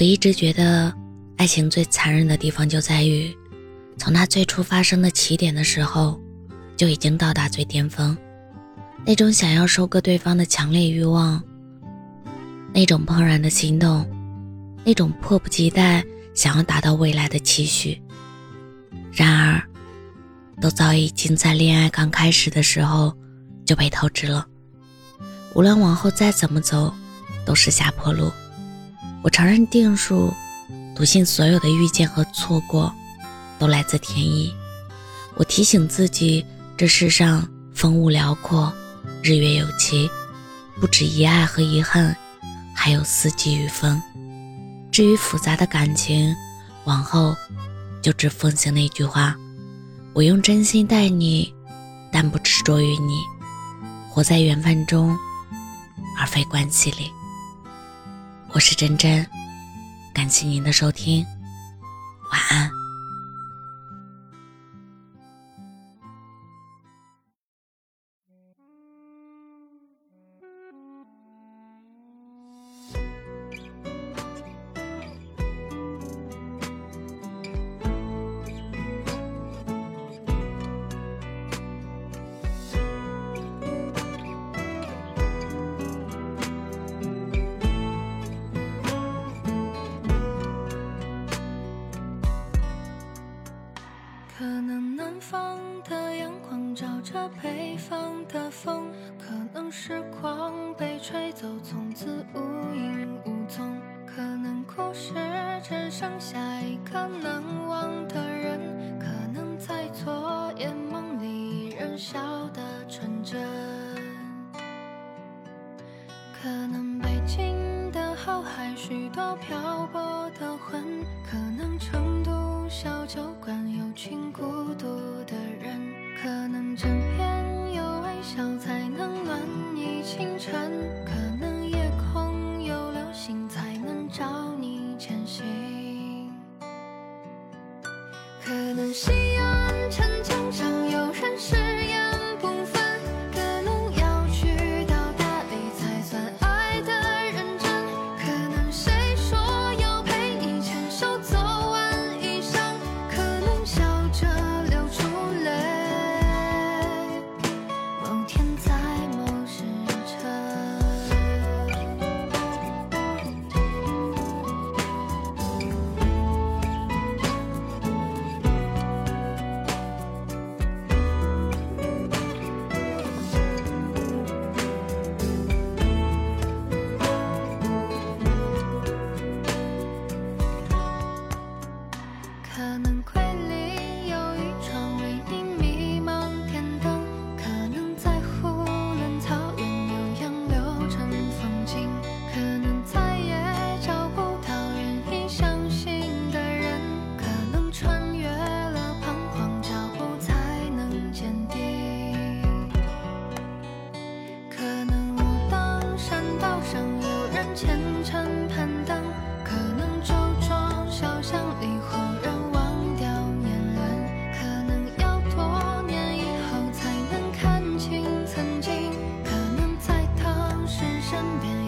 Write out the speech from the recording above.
我一直觉得爱情最残忍的地方就在于从它最初发生的起点的时候就已经到达最巅峰，那种想要收割对方的强烈欲望，那种怦然的心动，那种迫不及待想要达到未来的期许，然而都早已经在恋爱刚开始的时候就被透支了，无论往后再怎么走都是下坡路。我承认定数，笃信所有的遇见和错过都来自天意。我提醒自己，这世上风物辽阔，日月有期，不止一爱和遗憾，还有四季与风。至于复杂的感情，往后就只奉行那句话，我用真心待你，但不执着于你，活在缘分中而非关系里。我是真真，感谢您的收听，晚安。可能南方的阳光照着北方的风，可能时光被吹走，从此无影无踪。可能故事只剩下一个难忘的人，可能在昨夜梦里依然笑得纯真。可能北京的后海许多漂泊的魂，可能成都小酒馆有群孤独的人，可能枕边有微笑才能暖你清晨，可能夜空有流星才能照你前行。可能西安城墙上有人誓言不分，可能要去到大理才算爱的认真，可能谁说要陪你牵手走身边。